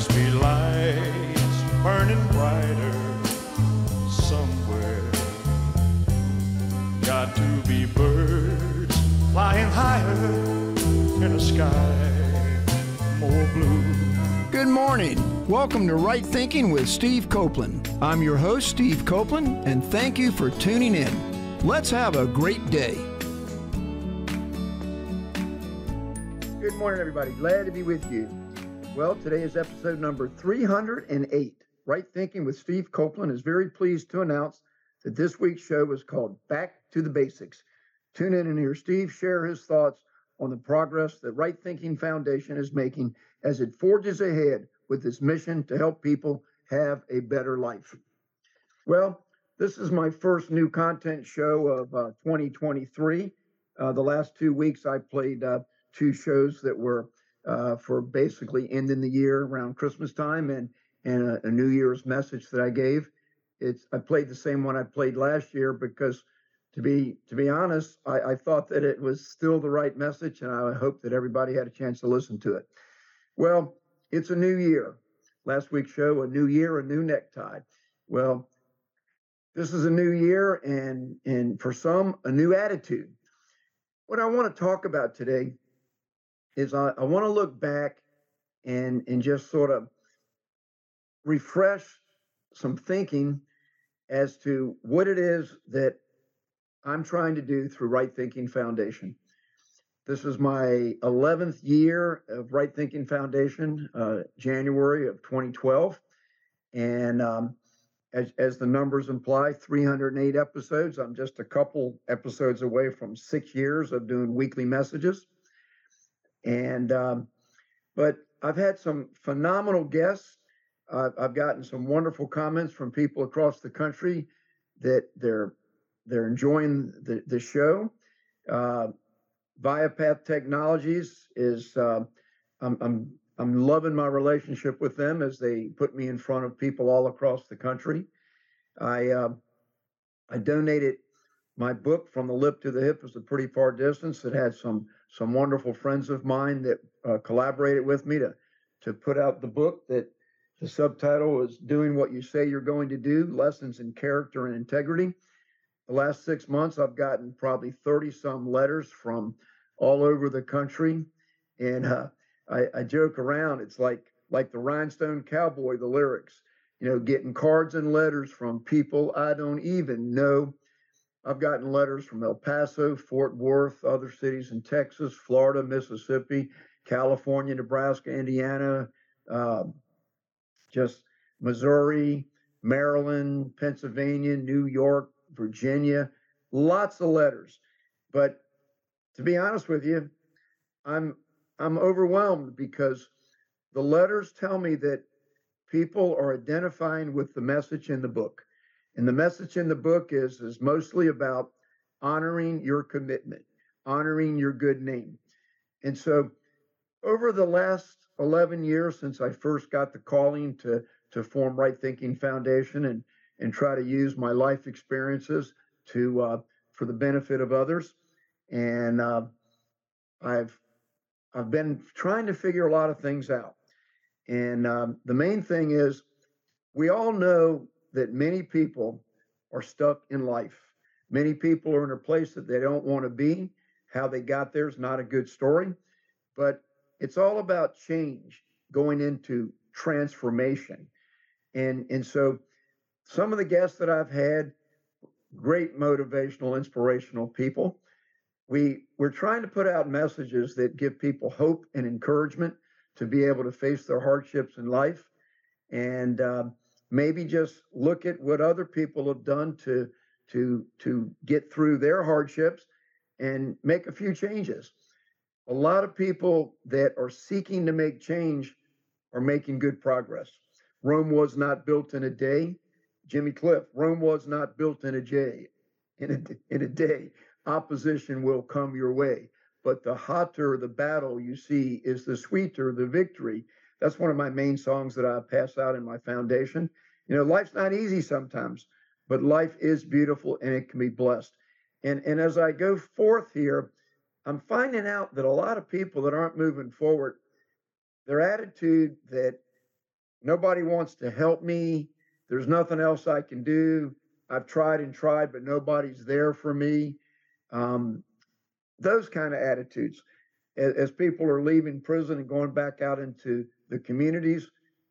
must be lights burning brighter somewhere. Got to be birds flying higher in a sky more blue. Good morning. Welcome to Right Thinking with Steve Copeland. I'm your host, Steve Copeland, and thank you for tuning in. Let's have a great day. Good morning, everybody. Glad to be with you. Well, today is episode number 308. Right Thinking with Steve Copeland is very pleased to announce that this week's show was called Back to the Basics. Tune in and hear Steve share his thoughts on the progress that Right Thinking Foundation is making as it forges ahead with its mission to help people have a better life. Well, this is my first new content show of 2023. The last 2 weeks I played two shows that were for basically ending the year around Christmas time and a New Year's message that I gave. I played the same one I played last year because to be honest, I thought that it was still the right message, and I hope that everybody had a chance to listen to it. Well, it's a new year. Last week's show, a new year, a new necktie. Well, this is a new year and for some, a new attitude. What I want to talk about today is I want to look back and just sort of refresh some thinking as to what it is that I'm trying to do through Right Thinking Foundation. This is my 11th year of Right Thinking Foundation, January of 2012. And as the numbers imply, 308 episodes. I'm just a couple episodes away from 6 years of doing weekly messages. And but I've had some phenomenal guests. I've gotten some wonderful comments from people across the country that they're enjoying the show. ViaPath Technologies is I'm loving my relationship with them as they put me in front of people all across the country. I donated my book From the Lip to the Hip is a pretty far distance. It had some wonderful friends of mine that collaborated with me to put out the book that the subtitle was Doing What You Say You're Going to Do, Lessons in Character and Integrity. The last 6 months, I've gotten probably 30-some letters from all over the country, and I joke around. It's like the Rhinestone Cowboy, the lyrics, getting cards and letters from people I don't even know. I've gotten letters from El Paso, Fort Worth, other cities in Texas, Florida, Mississippi, California, Nebraska, Indiana, just Missouri, Maryland, Pennsylvania, New York, Virginia, lots of letters. But to be honest with you, I'm overwhelmed because the letters tell me that people are identifying with the message in the book. And the message in the book is mostly about honoring your commitment, honoring your good name. And so over the last 11 years since I first got the calling to form Right Thinking Foundation and try to use my life experiences to for the benefit of others. And I've been trying to figure a lot of things out. And the main thing is we all know that many people are stuck in life. Many people are in a place that they don't want to be. How they got there is not a good story, but it's all about change, going into transformation. And so some of the guests that I've had, great motivational, inspirational people. We're trying to put out messages that give people hope and encouragement to be able to face their hardships in life, and maybe just look at what other people have done to get through their hardships and make a few changes. A lot of people that are seeking to make change are making good progress. Rome was not built in a day. Jimmy Cliff, Rome was not built in a day. Opposition will come your way, but the hotter the battle you see is the sweeter the victory. That's one of my main songs that I pass out in my foundation. Life's not easy sometimes, but life is beautiful and it can be blessed. And as I go forth here, I'm finding out that a lot of people that aren't moving forward, their attitude that Nobody wants to help me. There's nothing else I can do. I've tried and tried, but nobody's there for me. Those kind of attitudes. As people are leaving prison and going back out into the communities,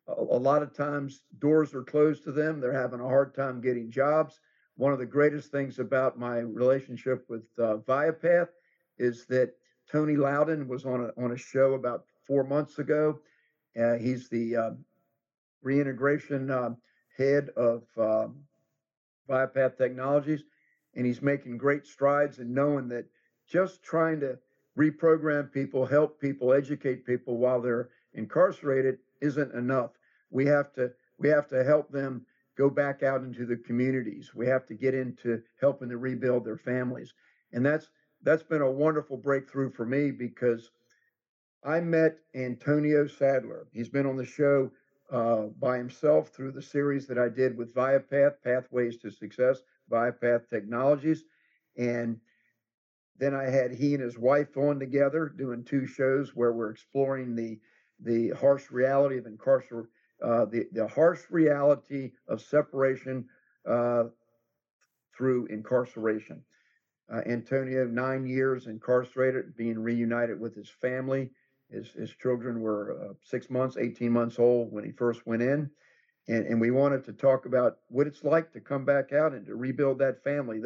a lot of times doors are closed to them. They're having a hard time getting jobs. One of the greatest things about my relationship with ViaPath is that Tony Loudon was on a show about 4 months ago. He's the reintegration head of ViaPath Technologies, and he's making great strides in knowing that just trying to reprogram people, help people, educate people while they're incarcerated isn't enough. We have to help them go back out into the communities. We have to get into helping to rebuild their families. And that's been a wonderful breakthrough for me, because I met Antonio Sadler. He's been on the show by himself through the series that I did with ViaPath, Pathways to Success, ViaPath Technologies. And then I had he and his wife on together doing two shows where we're exploring the harsh reality of incarceration, the harsh reality of separation through incarceration. Antonio, 9 years incarcerated, being reunited with his family. His children were 6 months, 18 months old when he first went in. And we wanted to talk about what it's like to come back out and to rebuild that family.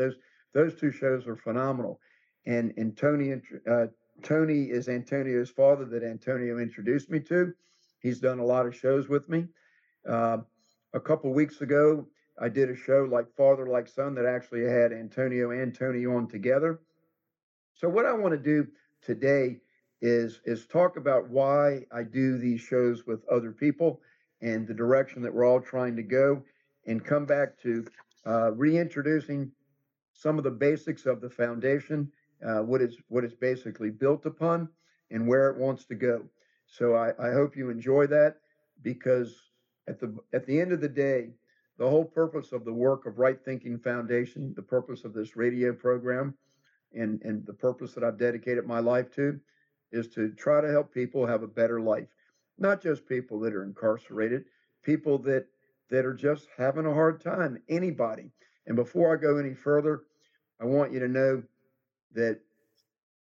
Those two shows are phenomenal. And Tony is Antonio's father that Antonio introduced me to. He's done a lot of shows with me. A couple weeks ago, I did a show like Father Like Son that actually had Antonio and Tony on together. So what I want to do today is talk about why I do these shows with other people and the direction that we're all trying to go, and come back to reintroducing some of the basics of the foundation, what it's basically built upon and where it wants to go. So I hope you enjoy that, because at the end of the day, the whole purpose of the work of Right Thinking Foundation, the purpose of this radio program, and the purpose that I've dedicated my life to, is to try to help people have a better life. Not just people that are incarcerated, people that are just having a hard time, anybody. And before I go any further, I want you to know that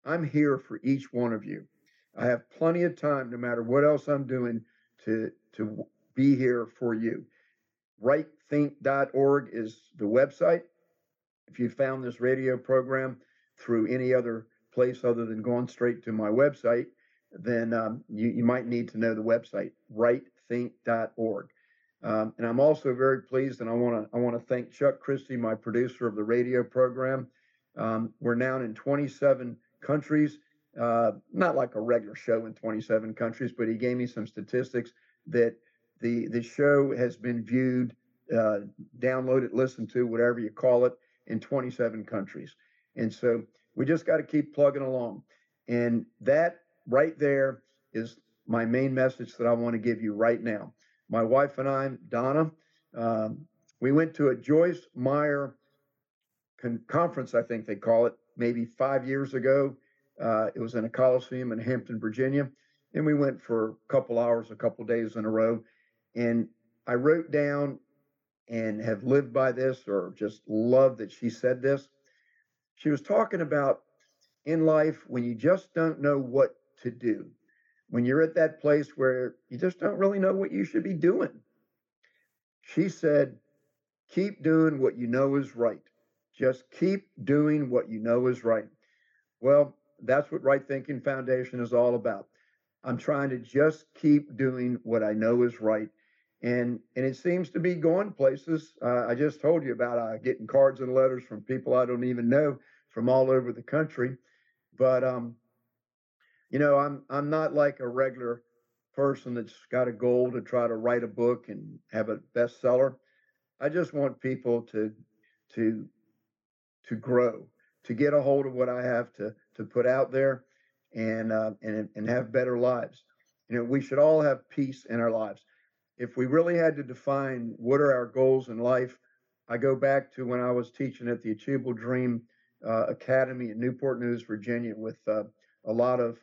I'm here for each one of you. I have plenty of time, no matter what else I'm doing, to be here for you. Rightthink.org is the website. If you found this radio program through any other place other than going straight to my website, then you might need to know the website, rightthink.org. And I'm also very pleased, and I want to thank Chuck Christie, my producer of the radio program. We're now in 27 countries, not like a regular show in 27 countries, but he gave me some statistics that the show has been viewed, downloaded, listened to, whatever you call it, in 27 countries. And so we just got to keep plugging along. And that right there is my main message that I want to give you right now. My wife and I, Donna, we went to a Joyce Meyer conference, I think they call it, maybe 5 years ago. It was in a coliseum in Hampton, Virginia. And we went for a couple hours, a couple days in a row. And I wrote down, and have lived by this, or just love that she said this. She was talking about in life when you just don't know what to do. When you're at that place where you just don't really know what you should be doing. She said, keep doing what you know is right. Just keep doing what you know is right. Well, that's what Right Thinking Foundation is all about. I'm trying to just keep doing what I know is right. And it seems to be going places. I just told you about getting cards and letters from people I don't even know from all over the country. But you know, I'm not like a regular person that's got a goal to try to write a book and have a bestseller. I just want people to grow, to get a hold of what I have to put out there, and have better lives. You know, we should all have peace in our lives. If we really had to define what are our goals in life, I go back to when I was teaching at the Achievable Dream Academy in Newport News, Virginia, with a lot of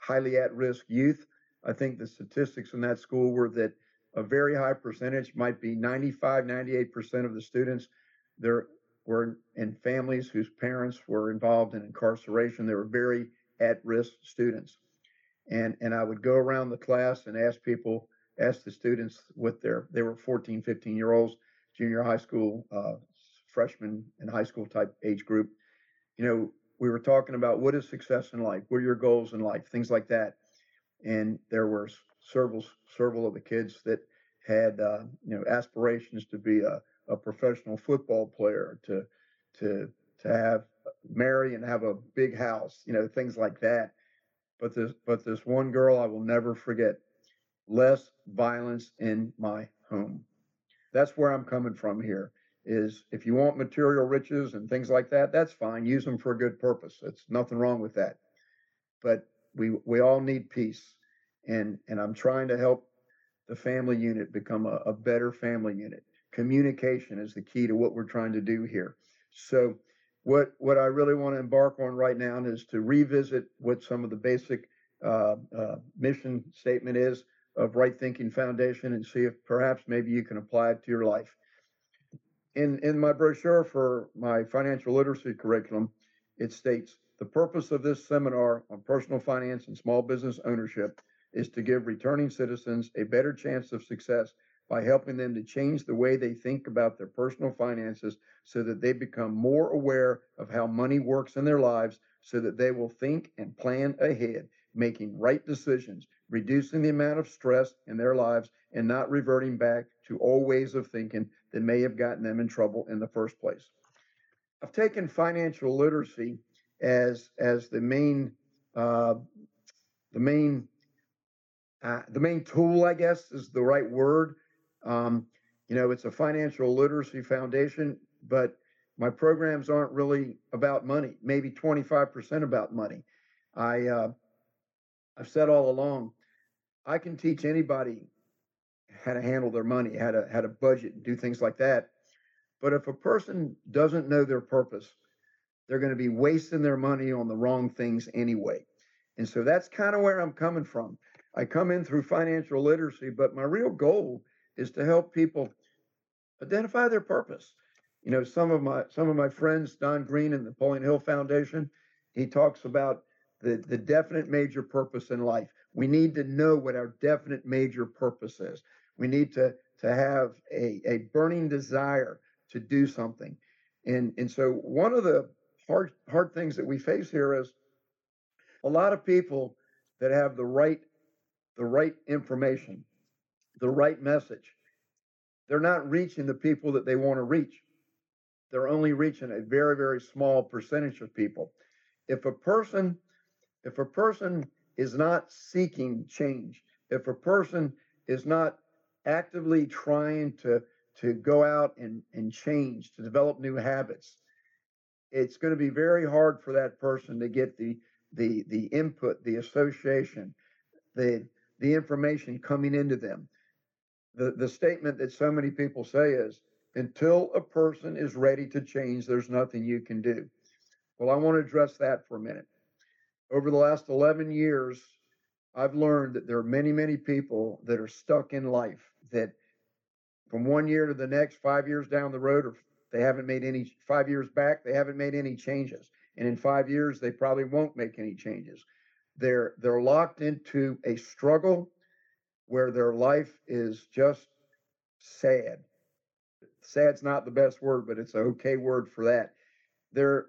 highly at-risk youth. I think the statistics in that school were that a very high percentage, might be 95, 98% of the students, there were in families whose parents were involved in incarceration. They were very at-risk students. And I would go around the class and ask the students they were 14, 15-year-olds, junior high school, freshman and high school type age group. You know, we were talking about what is success in life? What are your goals in life? Things like that. And there were several of the kids that had, aspirations to be a professional football player, to marry and have a big house, things like that. But this one girl I will never forget. Less violence in my home. That's where I'm coming from here. Is if you want material riches and things like that, that's fine. Use them for a good purpose. It's nothing wrong with that. But we all need peace. And I'm trying to help the family unit become a better family unit. Communication is the key to what we're trying to do here. So what I really want to embark on right now is to revisit what some of the basic mission statement is of Right Thinking Foundation and see if perhaps maybe you can apply it to your life. In my brochure for my financial literacy curriculum, it states, the purpose of this seminar on personal finance and small business ownership is to give returning citizens a better chance of success by helping them to change the way they think about their personal finances so that they become more aware of how money works in their lives so that they will think and plan ahead, making right decisions, reducing the amount of stress in their lives, and not reverting back to old ways of thinking that may have gotten them in trouble in the first place. I've taken financial literacy as the main tool, I guess is the right word. It's a financial literacy foundation, but my programs aren't really about money, maybe 25% about money. I've said all along, I can teach anybody how to handle their money, how to budget and do things like that. But if a person doesn't know their purpose, they're going to be wasting their money on the wrong things anyway. And so that's kind of where I'm coming from. I come in through financial literacy, but my real goal is to help people identify their purpose. Some of my friends, Don Green and the Pauline Hill Foundation, he talks about the definite major purpose in life. We need to know what our definite major purpose is. We need to have a burning desire to do something. And so one of the hard things that we face here is a lot of people that have the right information, the right message, they're not reaching the people that they want to reach. They're only reaching a very, very small percentage of people. If a person is not seeking change, if a person is not actively trying to go out and change, to develop new habits, it's going to be very hard for that person to get the input, the association, the information coming into them. The statement that so many people say is, until a person is ready to change, there's nothing you can do. Well, I want to address that for a minute. Over the last 11 years, I've learned that there are many, many people that are stuck in life that from one year to the next, 5 years down the road, or 5 years back, they haven't made any changes. And in 5 years, they probably won't make any changes. They're locked into a struggle where their life is just sad. Sad's not the best word, but it's an okay word for that. They're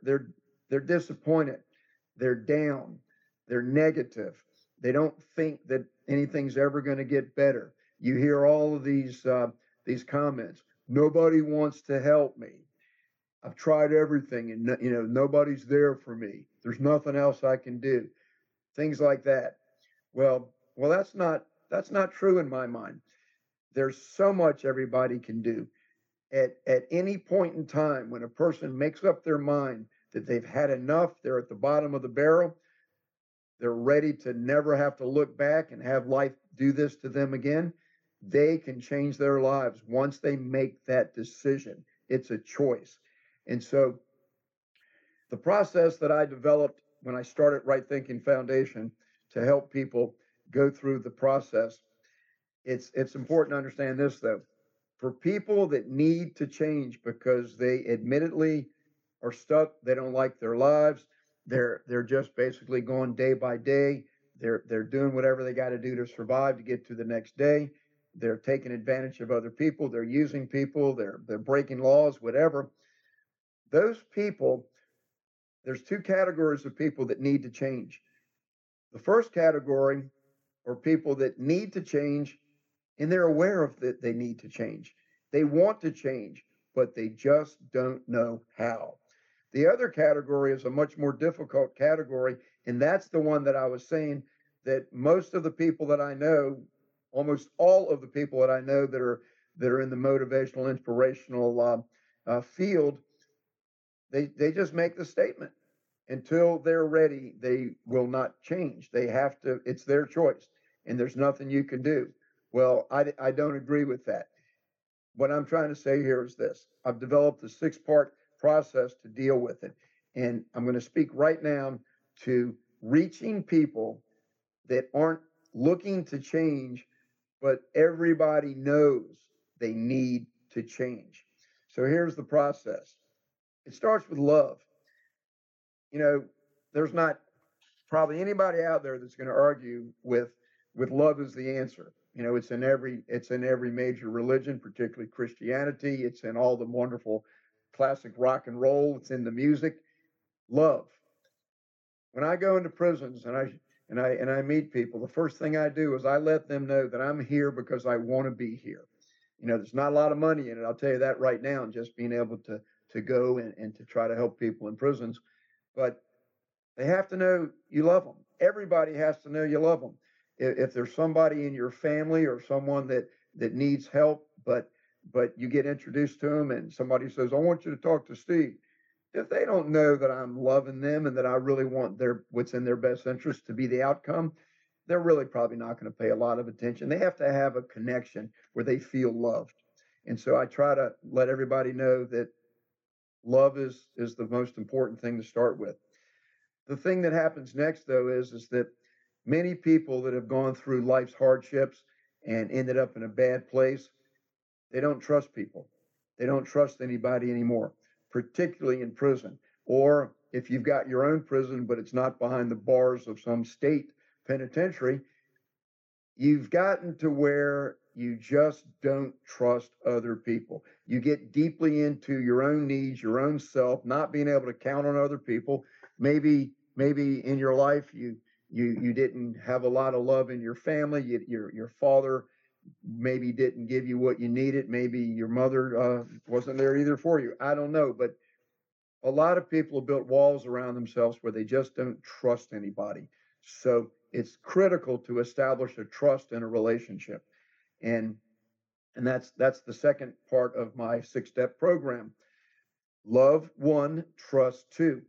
disappointed. They're down. They're negative. They don't think that anything's ever going to get better. You hear all of these comments. Nobody wants to help me. I've tried everything, and nobody's there for me. There's nothing else I can do. Things like that. Well, that's not true in my mind. There's so much everybody can do. At any point in time, when a person makes up their mind that they've had enough, they're at the bottom of the barrel, they're ready to never have to look back and have life do this to them again, they can change their lives once they make that decision. It's a choice. And so the process that I developed when I started Right Thinking Foundation to help people go through the process It's important to understand this, though. For people that need to change because they admittedly are stuck, they don't like their lives, they're just basically going day by day, they're doing whatever they got to do to survive to get to the next day, they're taking advantage of other people, they're using people, they're breaking laws, whatever. Those people, there's two categories of people that need to change. The first category are people that need to change, and they're aware of that they need to change. They want to change, but they just don't know how. The other category is a much more difficult category, and that's the one that I was saying that most of the people that I know, almost all of the people that I know that are in the motivational, inspirational field, they just make the statement. Until they're ready, they will not change. They have to, it's their choice, and there's nothing you can do. Well, I don't agree with that. What I'm trying to say here is this. I've developed a 6-part process to deal with it. And I'm going to speak right now to reaching people that aren't looking to change, but everybody knows they need to change. So here's the process. It starts with love. You know, there's not probably anybody out there that's going to argue with love is the answer. You know, it's in every major religion, particularly Christianity. It's in all the wonderful classic rock and roll. It's in the music. Love. When I go into prisons and I meet people, the first thing I do is I let them know that I'm here because I want to be here. You know, there's not a lot of money in it. I'll tell you that right now. And just being able to go and to try to help people in prisons. But they have to know you love them. Everybody has to know you love them. If there's somebody in your family or someone that needs help, but you get introduced to them and somebody says, I want you to talk to Steve. If they don't know that I'm loving them and that I really want what's in their best interest to be the outcome, they're really probably not going to pay a lot of attention. They have to have a connection where they feel loved. And so I try to let everybody know that love is the most important thing to start with. The thing that happens next, though, is that many people that have gone through life's hardships and ended up in a bad place, they don't trust people. They don't trust anybody anymore, particularly in prison. Or if you've got your own prison, but it's not behind the bars of some state penitentiary, you've gotten to where you just don't trust other people. You get deeply into your own needs, your own self, not being able to count on other people. Maybe in your life, you didn't have a lot of love in your family. Your father maybe didn't give you what you needed. Maybe your mother wasn't there either for you. I don't know. But a lot of people have built walls around themselves where they just don't trust anybody. So it's critical to establish a trust in a relationship. And that's the second part of my 6-step program. Love 1, trust 2.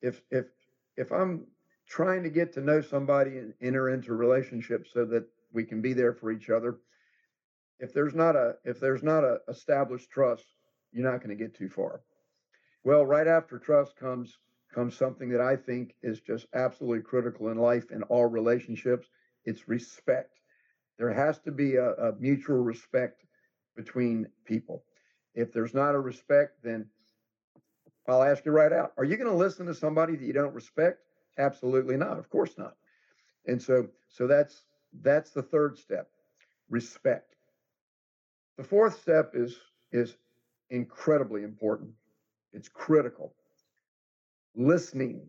If I'm trying to get to know somebody and enter into relationships so that we can be there for each other, if there's not a established trust, you're not going to get too far. Well, right after trust comes something that I think is just absolutely critical in life and all relationships. It's respect. There has to be a mutual respect between people. If there's not a respect, then I'll ask you right out. Are you going to listen to somebody that you don't respect? Absolutely not. Of course not. And so that's the third step, respect. The fourth step is incredibly important. It's critical. Listening.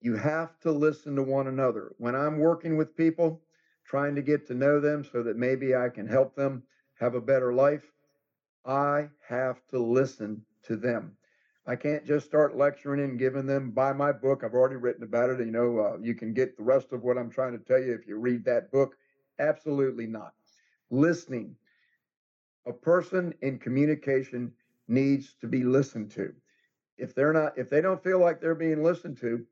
You have to listen to one another. When I'm working with people, trying to get to know them so that maybe I can help them have a better life, I have to listen to them. I can't just start lecturing and giving them, buy my book. I've already written about it. You know, you can get the rest of what I'm trying to tell you if you read that book. Absolutely not. Listening. A person in communication needs to be listened to. If they don't feel like they're being listened to,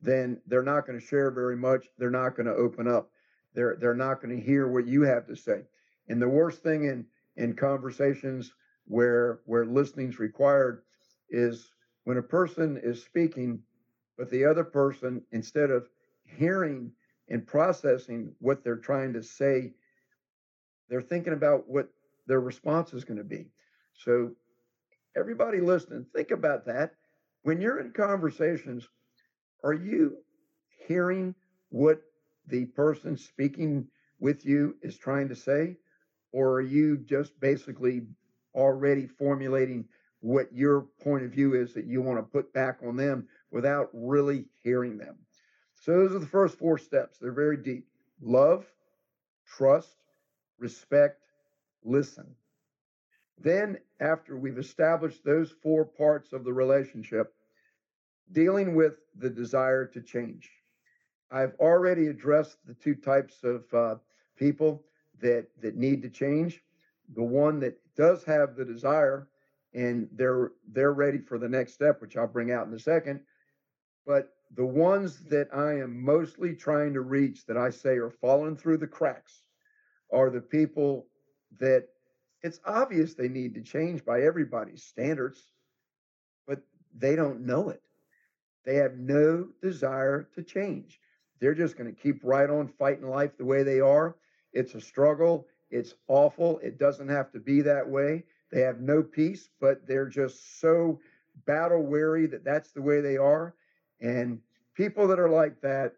then they're not going to share very much. They're not going to open up. They're not going to hear what you have to say. And the worst thing in conversations where listening's required is when a person is speaking, but the other person, instead of hearing and processing what they're trying to say, They're thinking about what their response is going to be. So everybody listening, think about that. When you're in conversations, are you hearing what the person speaking with you is trying to say? Or are you just basically already formulating what your point of view is that you want to put back on them without really hearing them? So those are the first four steps. They're very deep. Love, trust, respect, listen. Then after we've established those four parts of the relationship, dealing with the desire to change. I've already addressed the two types of people that need to change. The one that does have the desire and they're ready for the next step, which I'll bring out in a second. But the ones that I am mostly trying to reach that I say are falling through the cracks are the people that it's obvious they need to change by everybody's standards, but they don't know it. They have no desire to change. They're just going to keep right on fighting life the way they are. It's a struggle. It's awful. It doesn't have to be that way. They have no peace, but they're just so battle weary that that's the way they are. And people that are like that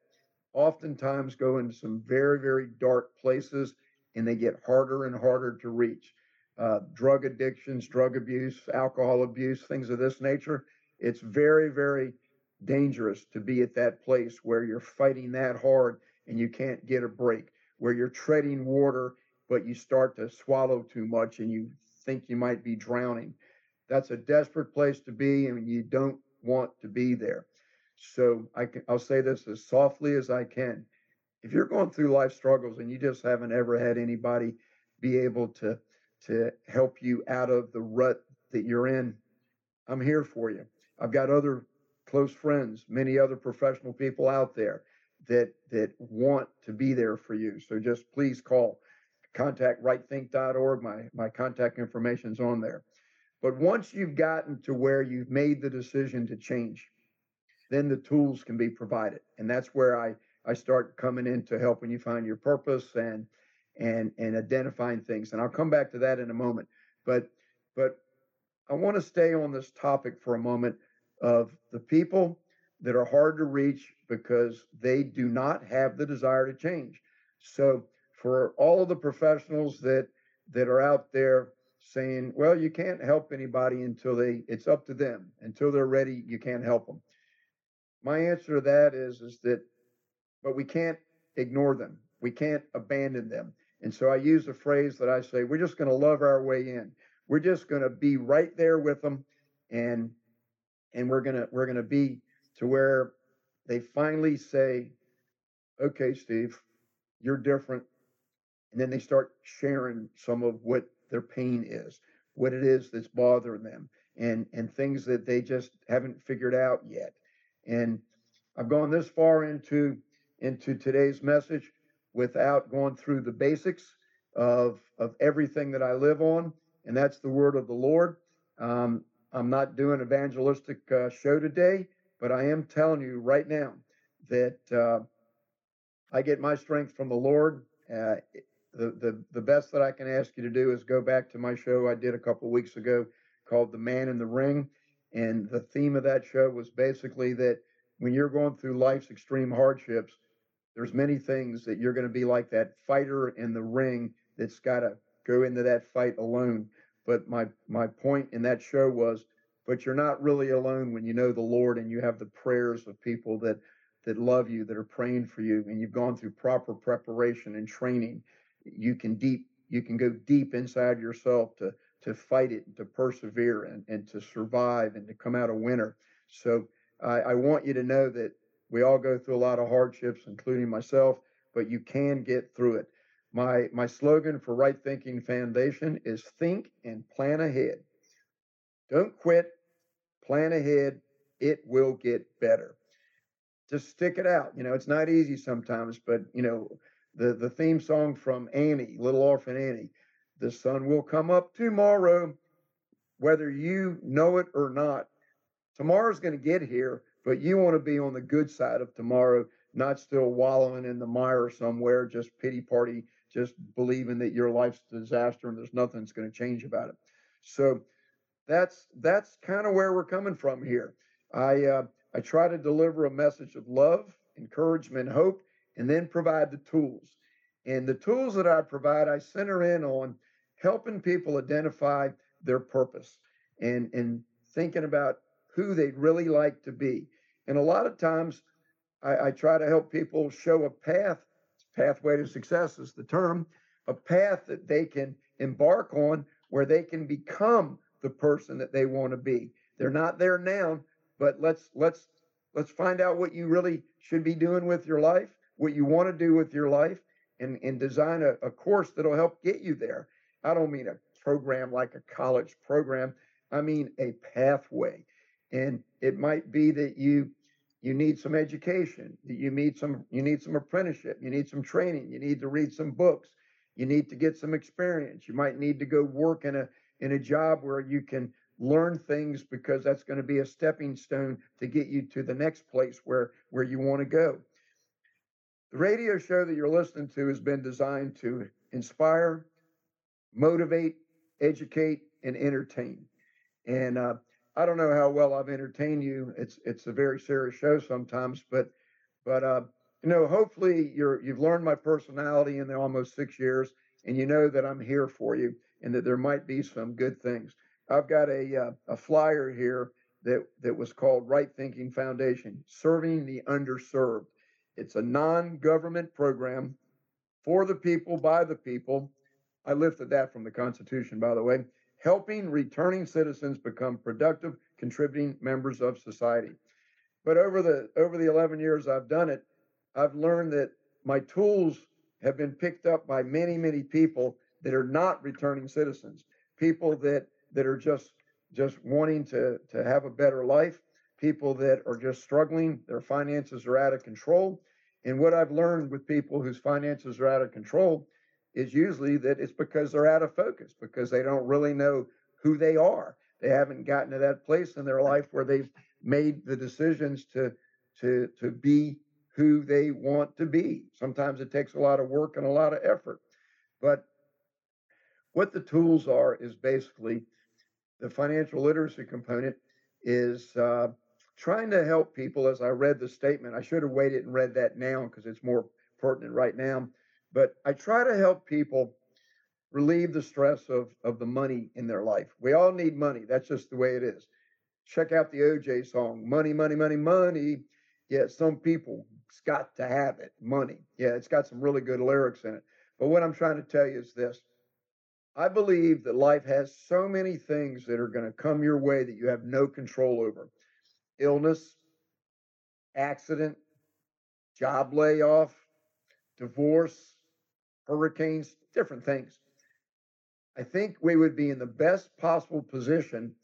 oftentimes go into some very, very dark places, and they get harder and harder to reach. Drug addictions, drug abuse, alcohol abuse, things of this nature. It's very, very dangerous to be at that place where you're fighting that hard and you can't get a break, where you're treading water, but you start to swallow too much and you think you might be drowning. That's a desperate place to be, and you don't want to be there. So I'll say this as softly as I can. If you're going through life struggles and you just haven't ever had anybody be able to help you out of the rut that you're in, I'm here for you. I've got other close friends, many other professional people out there that want to be there for you. So just please call, contact rightthink.org. My contact information's on there. But once you've gotten to where you've made the decision to change, then the tools can be provided. And that's where I start coming into helping you find your purpose and identifying things. And I'll come back to that in a moment. But I want to stay on this topic for a moment of the people that are hard to reach because they do not have the desire to change. So for all of the professionals that are out there saying, well, you can't help anybody it's up to them. Until they're ready, you can't help them. My answer to that is that we can't ignore them. We can't abandon them. And so I use a phrase that I say, we're just going to love our way in. We're just going to be right there with them. And we're going to be to where they finally say, okay, Steve, you're different. And then they start sharing some of what their pain is, what it is that's bothering them, and things that they just haven't figured out yet. And I've gone this far into today's message without going through the basics of everything that I live on, and that's the word of the Lord. I'm not doing an evangelistic show today, but I am telling you right now that I get my strength from the Lord. The best that I can ask you to do is go back to my show I did a couple of weeks ago called The Man in the Ring. And the theme of that show was basically that when you're going through life's extreme hardships, there's many things that you're going to be like that fighter in the ring that's got to go into that fight alone. But my point in that show was, but you're not really alone when you know the Lord and you have the prayers of people that love you, that are praying for you, and you've gone through proper preparation and training. You can go deep inside yourself to fight it, and to persevere, and to survive, and to come out a winner. So I want you to know that we all go through a lot of hardships, including myself, but you can get through it. My slogan for Right Thinking Foundation is think and plan ahead. Don't quit. Plan ahead. It will get better. Just stick it out. It's not easy sometimes, but the theme song from Annie, Little Orphan Annie, the sun will come up tomorrow, whether you know it or not. Tomorrow's going to get here, but you want to be on the good side of tomorrow, not still wallowing in the mire somewhere, just pity party, just believing that your life's a disaster and there's nothing that's going to change about it. So that's kind of where we're coming from here. I try to deliver a message of love, encouragement, hope, and then provide the tools. And the tools that I provide, I center in on helping people identify their purpose and thinking about who they'd really like to be. And a lot of times I try to help people show a path, pathway to success is the term, a path that they can embark on where they can become the person that they want to be. They're not there now, but let's find out what you really should be doing with your life, what you want to do with your life, and design a course that'll help get you there. I don't mean a program like a college program. I mean a pathway. And it might be that you need some education, that you need some apprenticeship, you need some training, you need to read some books, you need to get some experience. You might need to go work in a job where you can learn things, because that's going to be a stepping stone to get you to the next place where you want to go. The radio show that you're listening to has been designed to inspire, motivate, educate, and entertain. And I don't know how well I've entertained you. It's a very serious show sometimes, but you know, hopefully you've learned my personality in the almost 6 years, and you know that I'm here for you and that there might be some good things. I've got a flyer here that was called Right Thinking Foundation, Serving the Underserved. It's a non-government program for the people, by the people. I lifted that from the Constitution, by the way. Helping returning citizens become productive, contributing members of society. But over the 11 years I've done it, I've learned that my tools have been picked up by many, many people that are not returning citizens, people that are just wanting to have a better life, people that are just struggling, their finances are out of control. And what I've learned with people whose finances are out of control is usually that it's because they're out of focus, because they don't really know who they are. They haven't gotten to that place in their life where they've made the decisions to be who they want to be. Sometimes it takes a lot of work and a lot of effort. But what the tools are is basically the financial literacy component is trying to help people. As I read the statement, I should have waited and read that now because it's more pertinent right now. But I try to help people relieve the stress of the money in their life. We all need money. That's just the way it is. Check out the OJ song, money, money, money, money. Yeah, some people, it's got to have it, money. Yeah, it's got some really good lyrics in it. But what I'm trying to tell you is this. I believe that life has so many things that are going to come your way that you have no control over. Illness, accident, job layoff, divorce, hurricanes, different things. I think we would be in the best possible position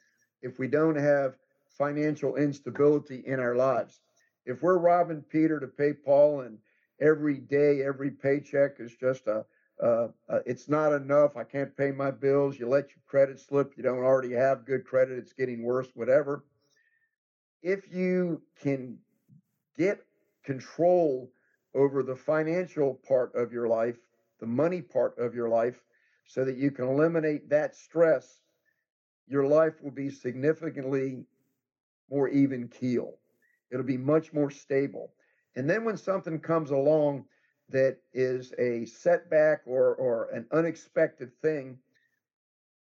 if we don't have financial instability in our lives. If we're robbing Peter to pay Paul and every day, every paycheck is just it's not enough. I can't pay my bills. You let your credit slip. You don't already have good credit. It's getting worse, whatever. If you can get control over the financial part of your life, the money part of your life, so that you can eliminate that stress, your life will be significantly more even keel. It'll be much more stable. And then when something comes along that is a setback or an unexpected thing,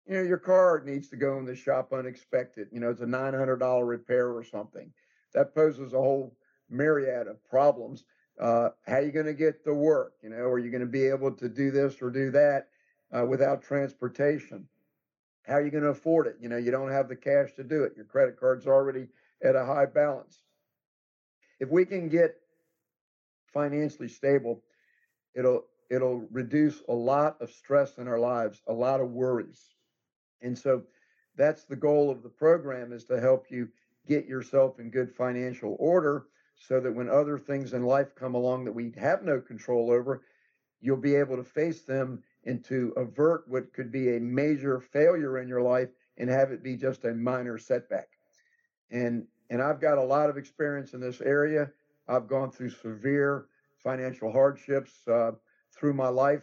you know, your car needs to go in the shop unexpected. You know, it's a $900 repair or something. That poses a whole myriad of problems. How are you going to get to work? You know, are you going to be able to do this or do that without transportation? How are you going to afford it? You know, you don't have the cash to do it. Your credit card's already at a high balance. If we can get financially stable, it'll reduce a lot of stress in our lives, a lot of worries. And so that's the goal of the program, is to help you get yourself in good financial order so that when other things in life come along that we have no control over, you'll be able to face them and to avert what could be a major failure in your life and have it be just a minor setback. And I've got a lot of experience in this area. I've gone through severe financial hardships through my life,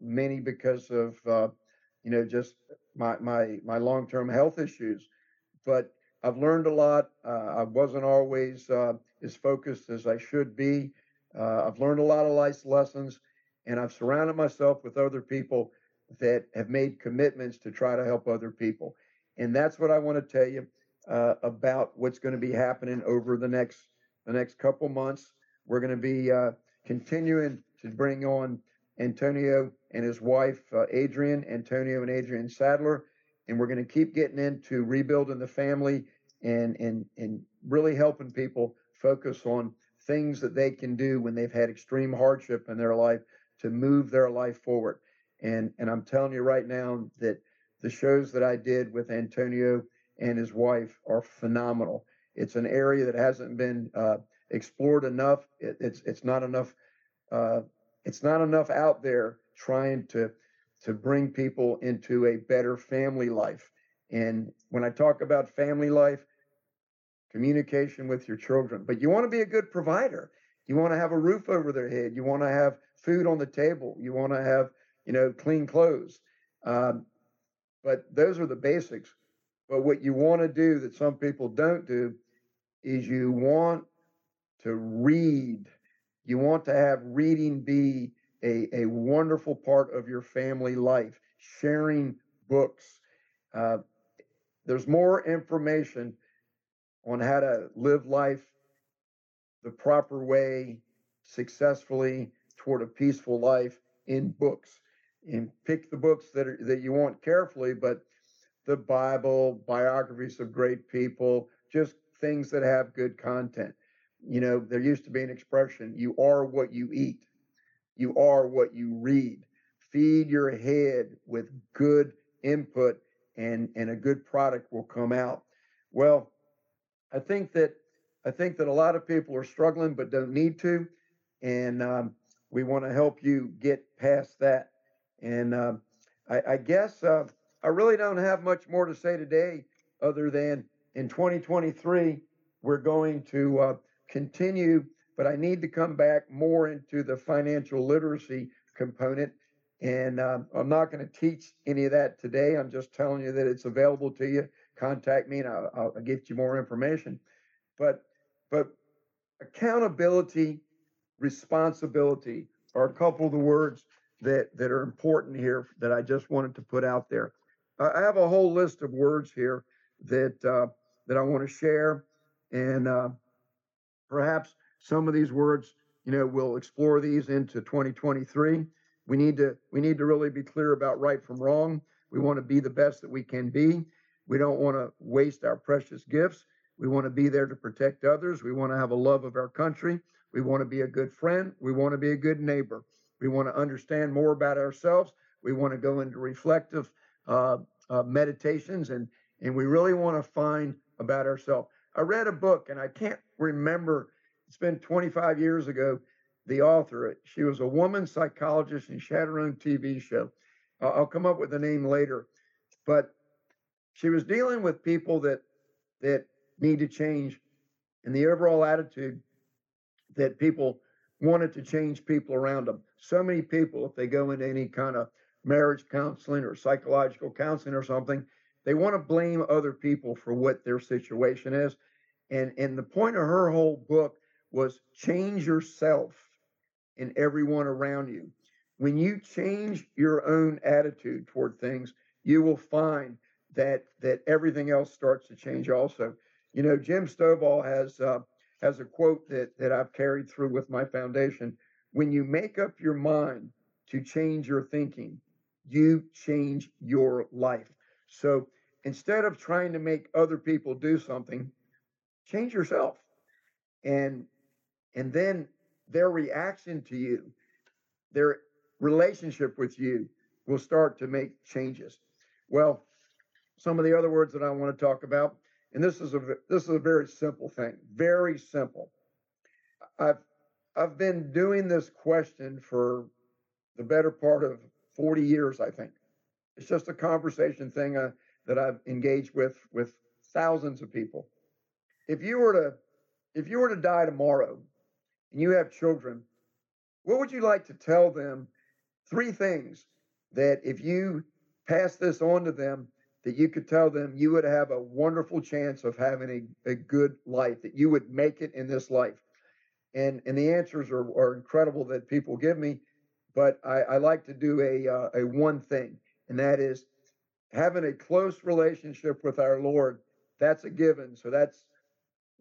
many because of, just my long-term health issues. But I've learned a lot. I wasn't always as focused as I should be. I've learned a lot of life's lessons, and I've surrounded myself with other people that have made commitments to try to help other people. And that's what I want to tell you about what's going to be happening over the next couple months. We're going to be continuing to bring on Antonio and his wife, Adrian, Antonio and Adrian Sadler. And we're going to keep getting into rebuilding the family and really helping people focus on things that they can do when they've had extreme hardship in their life to move their life forward. And I'm telling you right now that the shows that I did with Antonio and his wife are phenomenal. It's an area that hasn't been explored enough. It's not enough out there trying to bring people into a better family life. And when I talk about family life, communication with your children. But you want to be a good provider. You want to have a roof over their head. You want to have food on the table. You want to have, clean clothes. But those are the basics. But what you want to do that some people don't do is you want to read. You want to have reading be a wonderful part of your family life, sharing books. There's more information on how to live life the proper way, successfully toward a peaceful life in books. And pick the books that you want carefully, but the Bible, biographies of great people, just things that have good content. There used to be an expression, you are what you eat. You are what you read. Feed your head with good input and a good product will come out. Well, I think that a lot of people are struggling but don't need to, and we want to help you get past that. And I guess I really don't have much more to say today, other than in 2023 we're going to continue, but I need to come back more into the financial literacy component. And I'm not going to teach any of that today. I'm just telling you that it's available to you. Contact me and I'll get you more information. But accountability, responsibility are a couple of the words that are important here that I just wanted to put out there. I have a whole list of words here that I want to share. And perhaps some of these words, we'll explore these into 2023. We need to really be clear about right from wrong. We want to be the best that we can be. We don't want to waste our precious gifts. We want to be there to protect others. We want to have a love of our country. We want to be a good friend. We want to be a good neighbor. We want to understand more about ourselves. We want to go into reflective meditations, and we really want to find about ourselves. I read a book, and I can't remember. It's been 25 years ago, the author. She was a woman psychologist, and she had her own TV show. I'll come up with the name later. But she was dealing with people that need to change, and the overall attitude that people wanted to change people around them. So many people, if they go into any kind of marriage counseling or psychological counseling or something, they want to blame other people for what their situation is. And the point of her whole book was change yourself and everyone around you. When you change your own attitude toward things, you will find that everything else starts to change also. Jim Stovall has a quote that I've carried through with my foundation. When you make up your mind to change your thinking, you change your life. So instead of trying to make other people do something, change yourself. And then their reaction to you, their relationship with you will start to make changes. Well, some of the other words that I want to talk about, and this is a very simple thing, very simple. I've been doing this question for the better part of 40 years, I think. It's just a conversation thing that I've engaged with thousands of people. If you were to die tomorrow and you have children, what would you like to tell them three things that if you pass this on to them, that you could tell them you would have a wonderful chance of having a good life, that you would make it in this life. And the answers are incredible that people give me, but I like to do a one thing, and that is having a close relationship with our Lord. That's a given. So that's,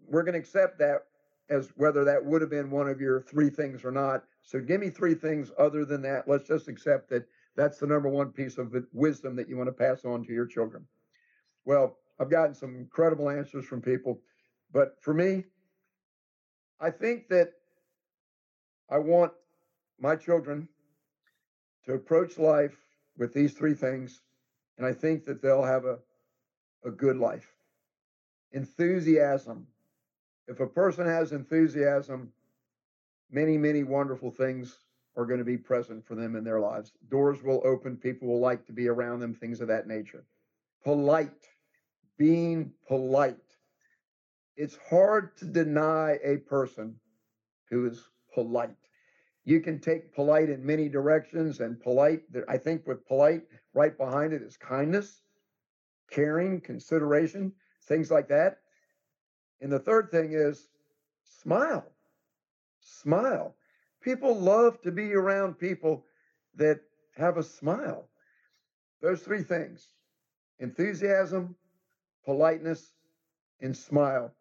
we're going to accept that as whether that would have been one of your three things or not. So give me three things other than that. Let's just accept that that's the number one piece of wisdom that you want to pass on to your children. Well, I've gotten some incredible answers from people, but for me, I think that I want my children to approach life with these three things, and I think that they'll have a good life. Enthusiasm. If a person has enthusiasm, many, many wonderful things are going to be present for them in their lives. Doors will open, people will like to be around them, things of that nature. Polite. Being polite. It's hard to deny a person who is polite. You can take polite in many directions, and polite, I think with polite, right behind it is kindness, caring, consideration, things like that. And the third thing is smile. Smile. People love to be around people that have a smile. Those three things: enthusiasm, politeness, and smile.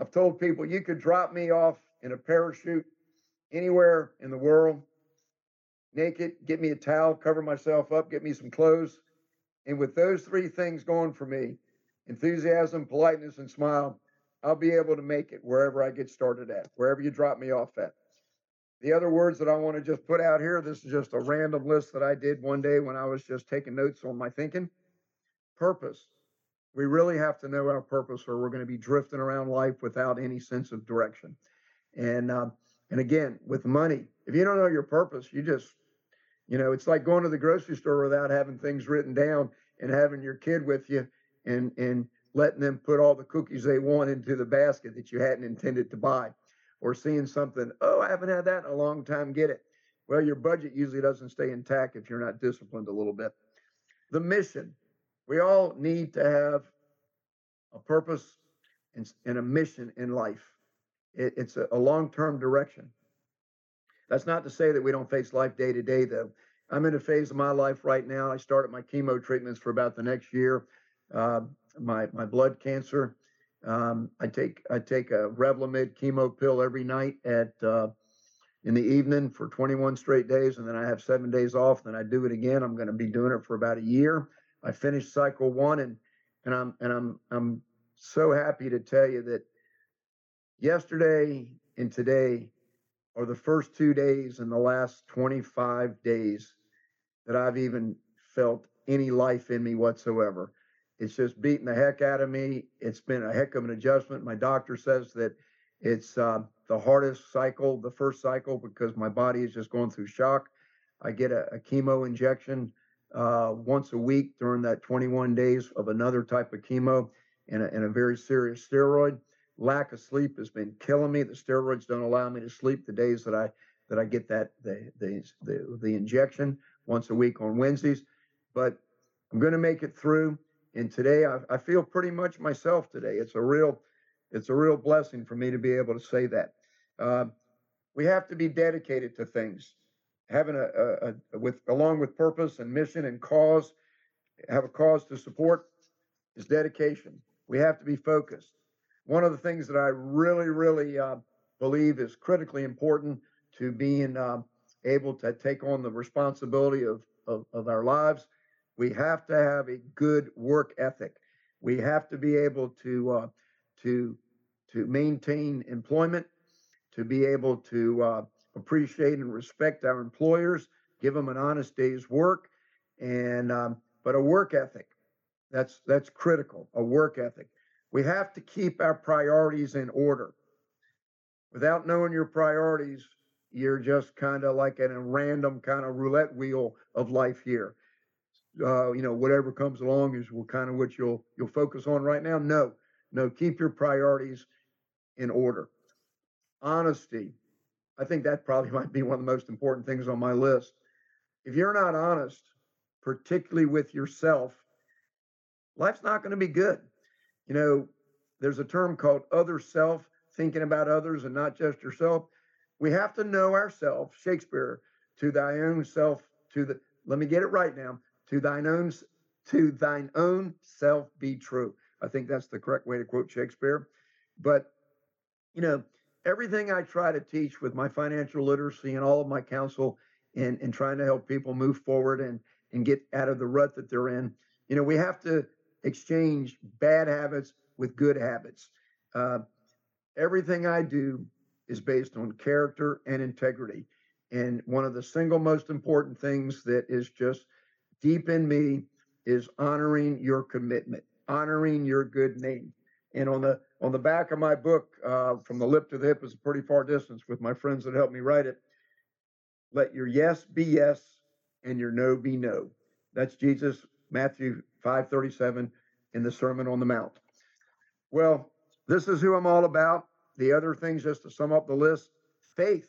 I've told people you could drop me off in a parachute anywhere in the world, naked, get me a towel, cover myself up, get me some clothes. And with those three things going for me, enthusiasm, politeness, and smile, I'll be able to make it wherever I get started at, wherever you drop me off at. The other words that I want to just put out here, this is just a random list that I did one day when I was just taking notes on my thinking. Purpose. We really have to know our purpose, or we're going to be drifting around life without any sense of direction. And again, with money, if you don't know your purpose, you just, it's like going to the grocery store without having things written down and having your kid with you and letting them put all the cookies they want into the basket that you hadn't intended to buy, or seeing something, oh, I haven't had that in a long time, get it. Well, your budget usually doesn't stay intact if you're not disciplined a little bit. The mission. We all need to have a purpose and a mission in life. It's a long-term direction. That's not to say that we don't face life day to day, though. I'm in a phase of my life right now. I started my chemo treatments for about the next year. My blood cancer. I take a Revlimid chemo pill every night in the evening for 21 straight days, and then I have 7 days off. Then I do it again. I'm going to be doing it for about a year. I finished cycle one, and I'm so happy to tell you that yesterday and today are the first 2 days in the last 25 days that I've even felt any life in me whatsoever. It's just beating the heck out of me. It's been a heck of an adjustment. My doctor says that it's the hardest cycle, the first cycle, because my body is just going through shock. I get a chemo injection once a week during that 21 days of another type of chemo and a very serious steroid. Lack of sleep has been killing me. The steroids don't allow me to sleep the days that I get that the injection once a week on Wednesdays. But I'm going to make it through. And today I feel pretty much myself today. It's a real blessing for me to be able to say that. We have to be dedicated to things, having along with purpose and mission and cause, have a cause to support is dedication. We have to be focused. One of the things that I really, really believe is critically important to being able to take on the responsibility of our lives. We have to have a good work ethic. We have to be able to maintain employment, to be able to appreciate and respect our employers, give them an honest day's work, and but a work ethic. That's critical. A work ethic. We have to keep our priorities in order. Without knowing your priorities, you're just kind of like in a random kind of roulette wheel of life here. Whatever comes along is kind of what you'll focus on right now. No, keep your priorities in order. Honesty. I think that probably might be one of the most important things on my list. if you're not honest, particularly with yourself, life's not going to be good. You know, there's a term called other self, thinking about others and not just yourself. We have to know ourselves. Shakespeare, to thy own self, to thine own self be true. I think that's the correct way to quote Shakespeare. But, you know, everything I try to teach with my financial literacy and all of my counsel and trying to help people move forward and get out of the rut that they're in, you know, we have to exchange bad habits with good habits. Everything I do is based on character and integrity. And one of the single most important things that is just deep in me is honoring your commitment, honoring your good name. And on the back of my book, From the Lip to the Hip is a pretty far distance with my friends that helped me write it. Let your yes be yes and your no be no. That's Jesus, Matthew 5:37 in the Sermon on the Mount. Well, this is who I'm all about. The other things, just to sum up the list, faith.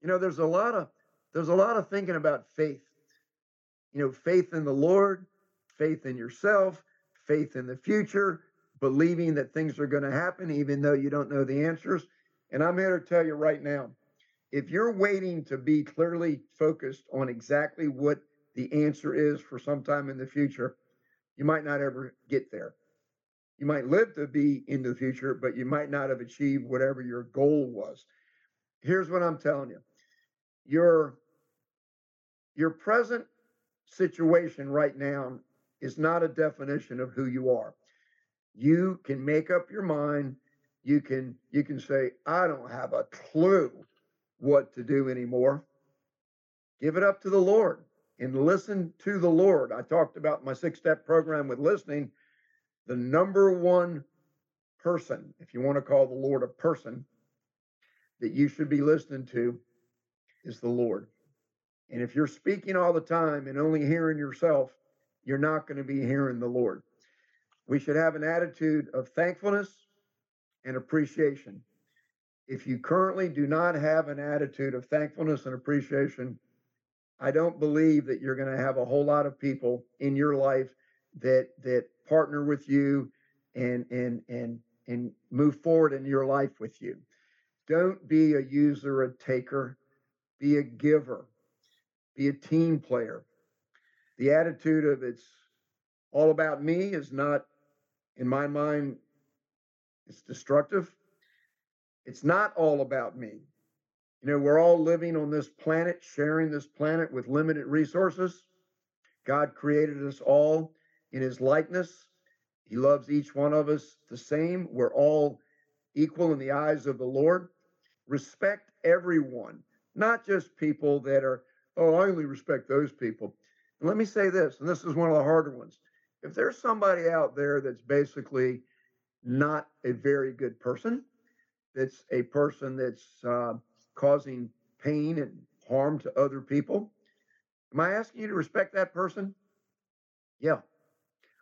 You know, there's a lot of thinking about faith. You know, faith in the Lord, faith in yourself, faith in the future, believing that things are going to happen even though you don't know the answers. And I'm here to tell you right now, if you're waiting to be clearly focused on exactly what the answer is for some time in the future, you might not ever get there. You might live to be in the future, but you might not have achieved whatever your goal was. Here's what I'm telling you. Your present situation right now is not a definition of who you are. You can make up your mind. You can say, I don't have a clue what to do anymore. Give it up to the Lord and listen to the Lord. I talked about my 6-step program with listening. The number one person, if you want to call the Lord a person, that you should be listening to is the Lord. And if you're speaking all the time and only hearing yourself, you're not going to be hearing the Lord. We should have an attitude of thankfulness and appreciation. If you currently do not have an attitude of thankfulness and appreciation, I don't believe that you're going to have a whole lot of people in your life that partner with you and move forward in your life with you. Don't be a user, a taker, be a giver, be a team player. The attitude of it's all about me is not, in my mind, it's destructive. It's not all about me. You know, we're all living on this planet, sharing this planet with limited resources. God created us all in his likeness. He loves each one of us the same. We're all equal in the eyes of the Lord. Respect everyone, not just people that are, oh, I only respect those people. And let me say this, and this is one of the harder ones. If there's somebody out there that's basically not a very good person, that's a person that's causing pain and harm to other people, am I asking you to respect that person? Yeah.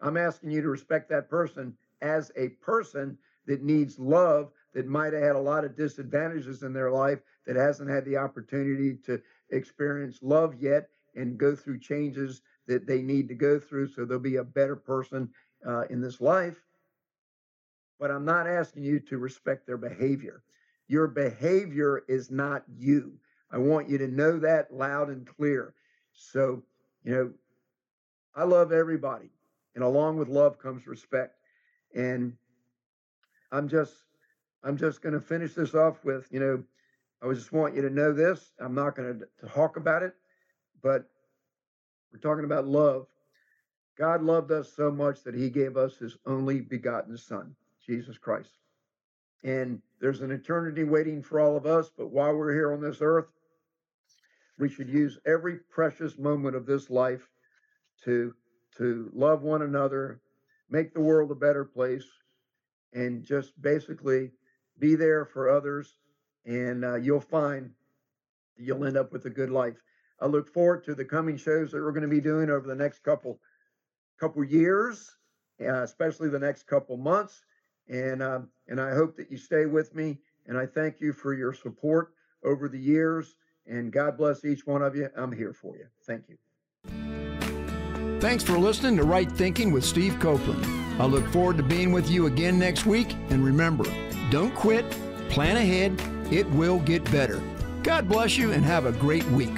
I'm asking you to respect that person as a person that needs love, that might have had a lot of disadvantages in their life, that hasn't had the opportunity to experience love yet and go through changes that they need to go through so they'll be a better person in this life. But I'm not asking you to respect their behavior. Your behavior is not you. I want you to know that loud and clear. So, you know, I love everybody. And along with love comes respect. And I'm just going to finish this off with, you know, I just want you to know this. I'm not going to talk about it, but we're talking about love. God loved us so much that he gave us his only begotten son, Jesus Christ. And there's an eternity waiting for all of us, but while we're here on this earth, we should use every precious moment of this life to love one another, make the world a better place, and just basically be there for others, and you'll find you'll end up with a good life. I look forward to the coming shows that we're going to be doing over the next couple years, especially the next couple months, and I hope that you stay with me, and I thank you for your support over the years, and God bless each one of you. I'm here for you. Thank you. Thanks for listening to Right Thinking with Steve Copeland. I look forward to being with you again next week. And remember, don't quit, plan ahead, it will get better. God bless you and have a great week.